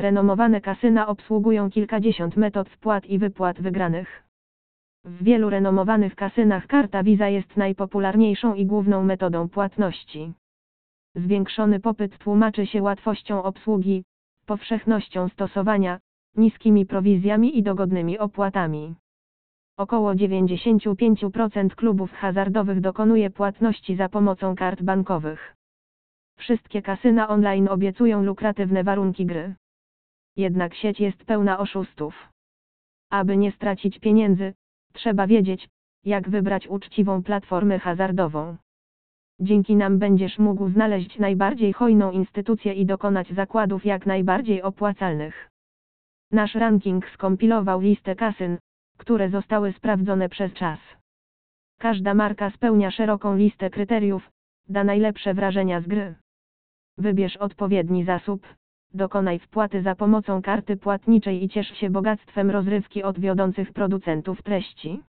Renomowane kasyna obsługują kilkadziesiąt metod wpłat i wypłat wygranych. W wielu renomowanych kasynach karta Visa jest najpopularniejszą i główną metodą płatności. Zwiększony popyt tłumaczy się łatwością obsługi, powszechnością stosowania, niskimi prowizjami i dogodnymi opłatami. Około 95% klubów hazardowych dokonuje płatności za pomocą kart bankowych. Wszystkie kasyna online obiecują lukratywne warunki gry. Jednak sieć jest pełna oszustów. Aby nie stracić pieniędzy, trzeba wiedzieć, jak wybrać uczciwą platformę hazardową. Dzięki nam będziesz mógł znaleźć najbardziej hojną instytucję i dokonać zakładów jak najbardziej opłacalnych. Nasz ranking skompilował listę kasyn, które zostały sprawdzone przez czas. Każda marka spełnia szeroką listę kryteriów, da najlepsze wrażenia z gry. Wybierz odpowiedni zasób, dokonaj wpłaty za pomocą karty płatniczej i ciesz się bogactwem rozrywki od wiodących producentów treści.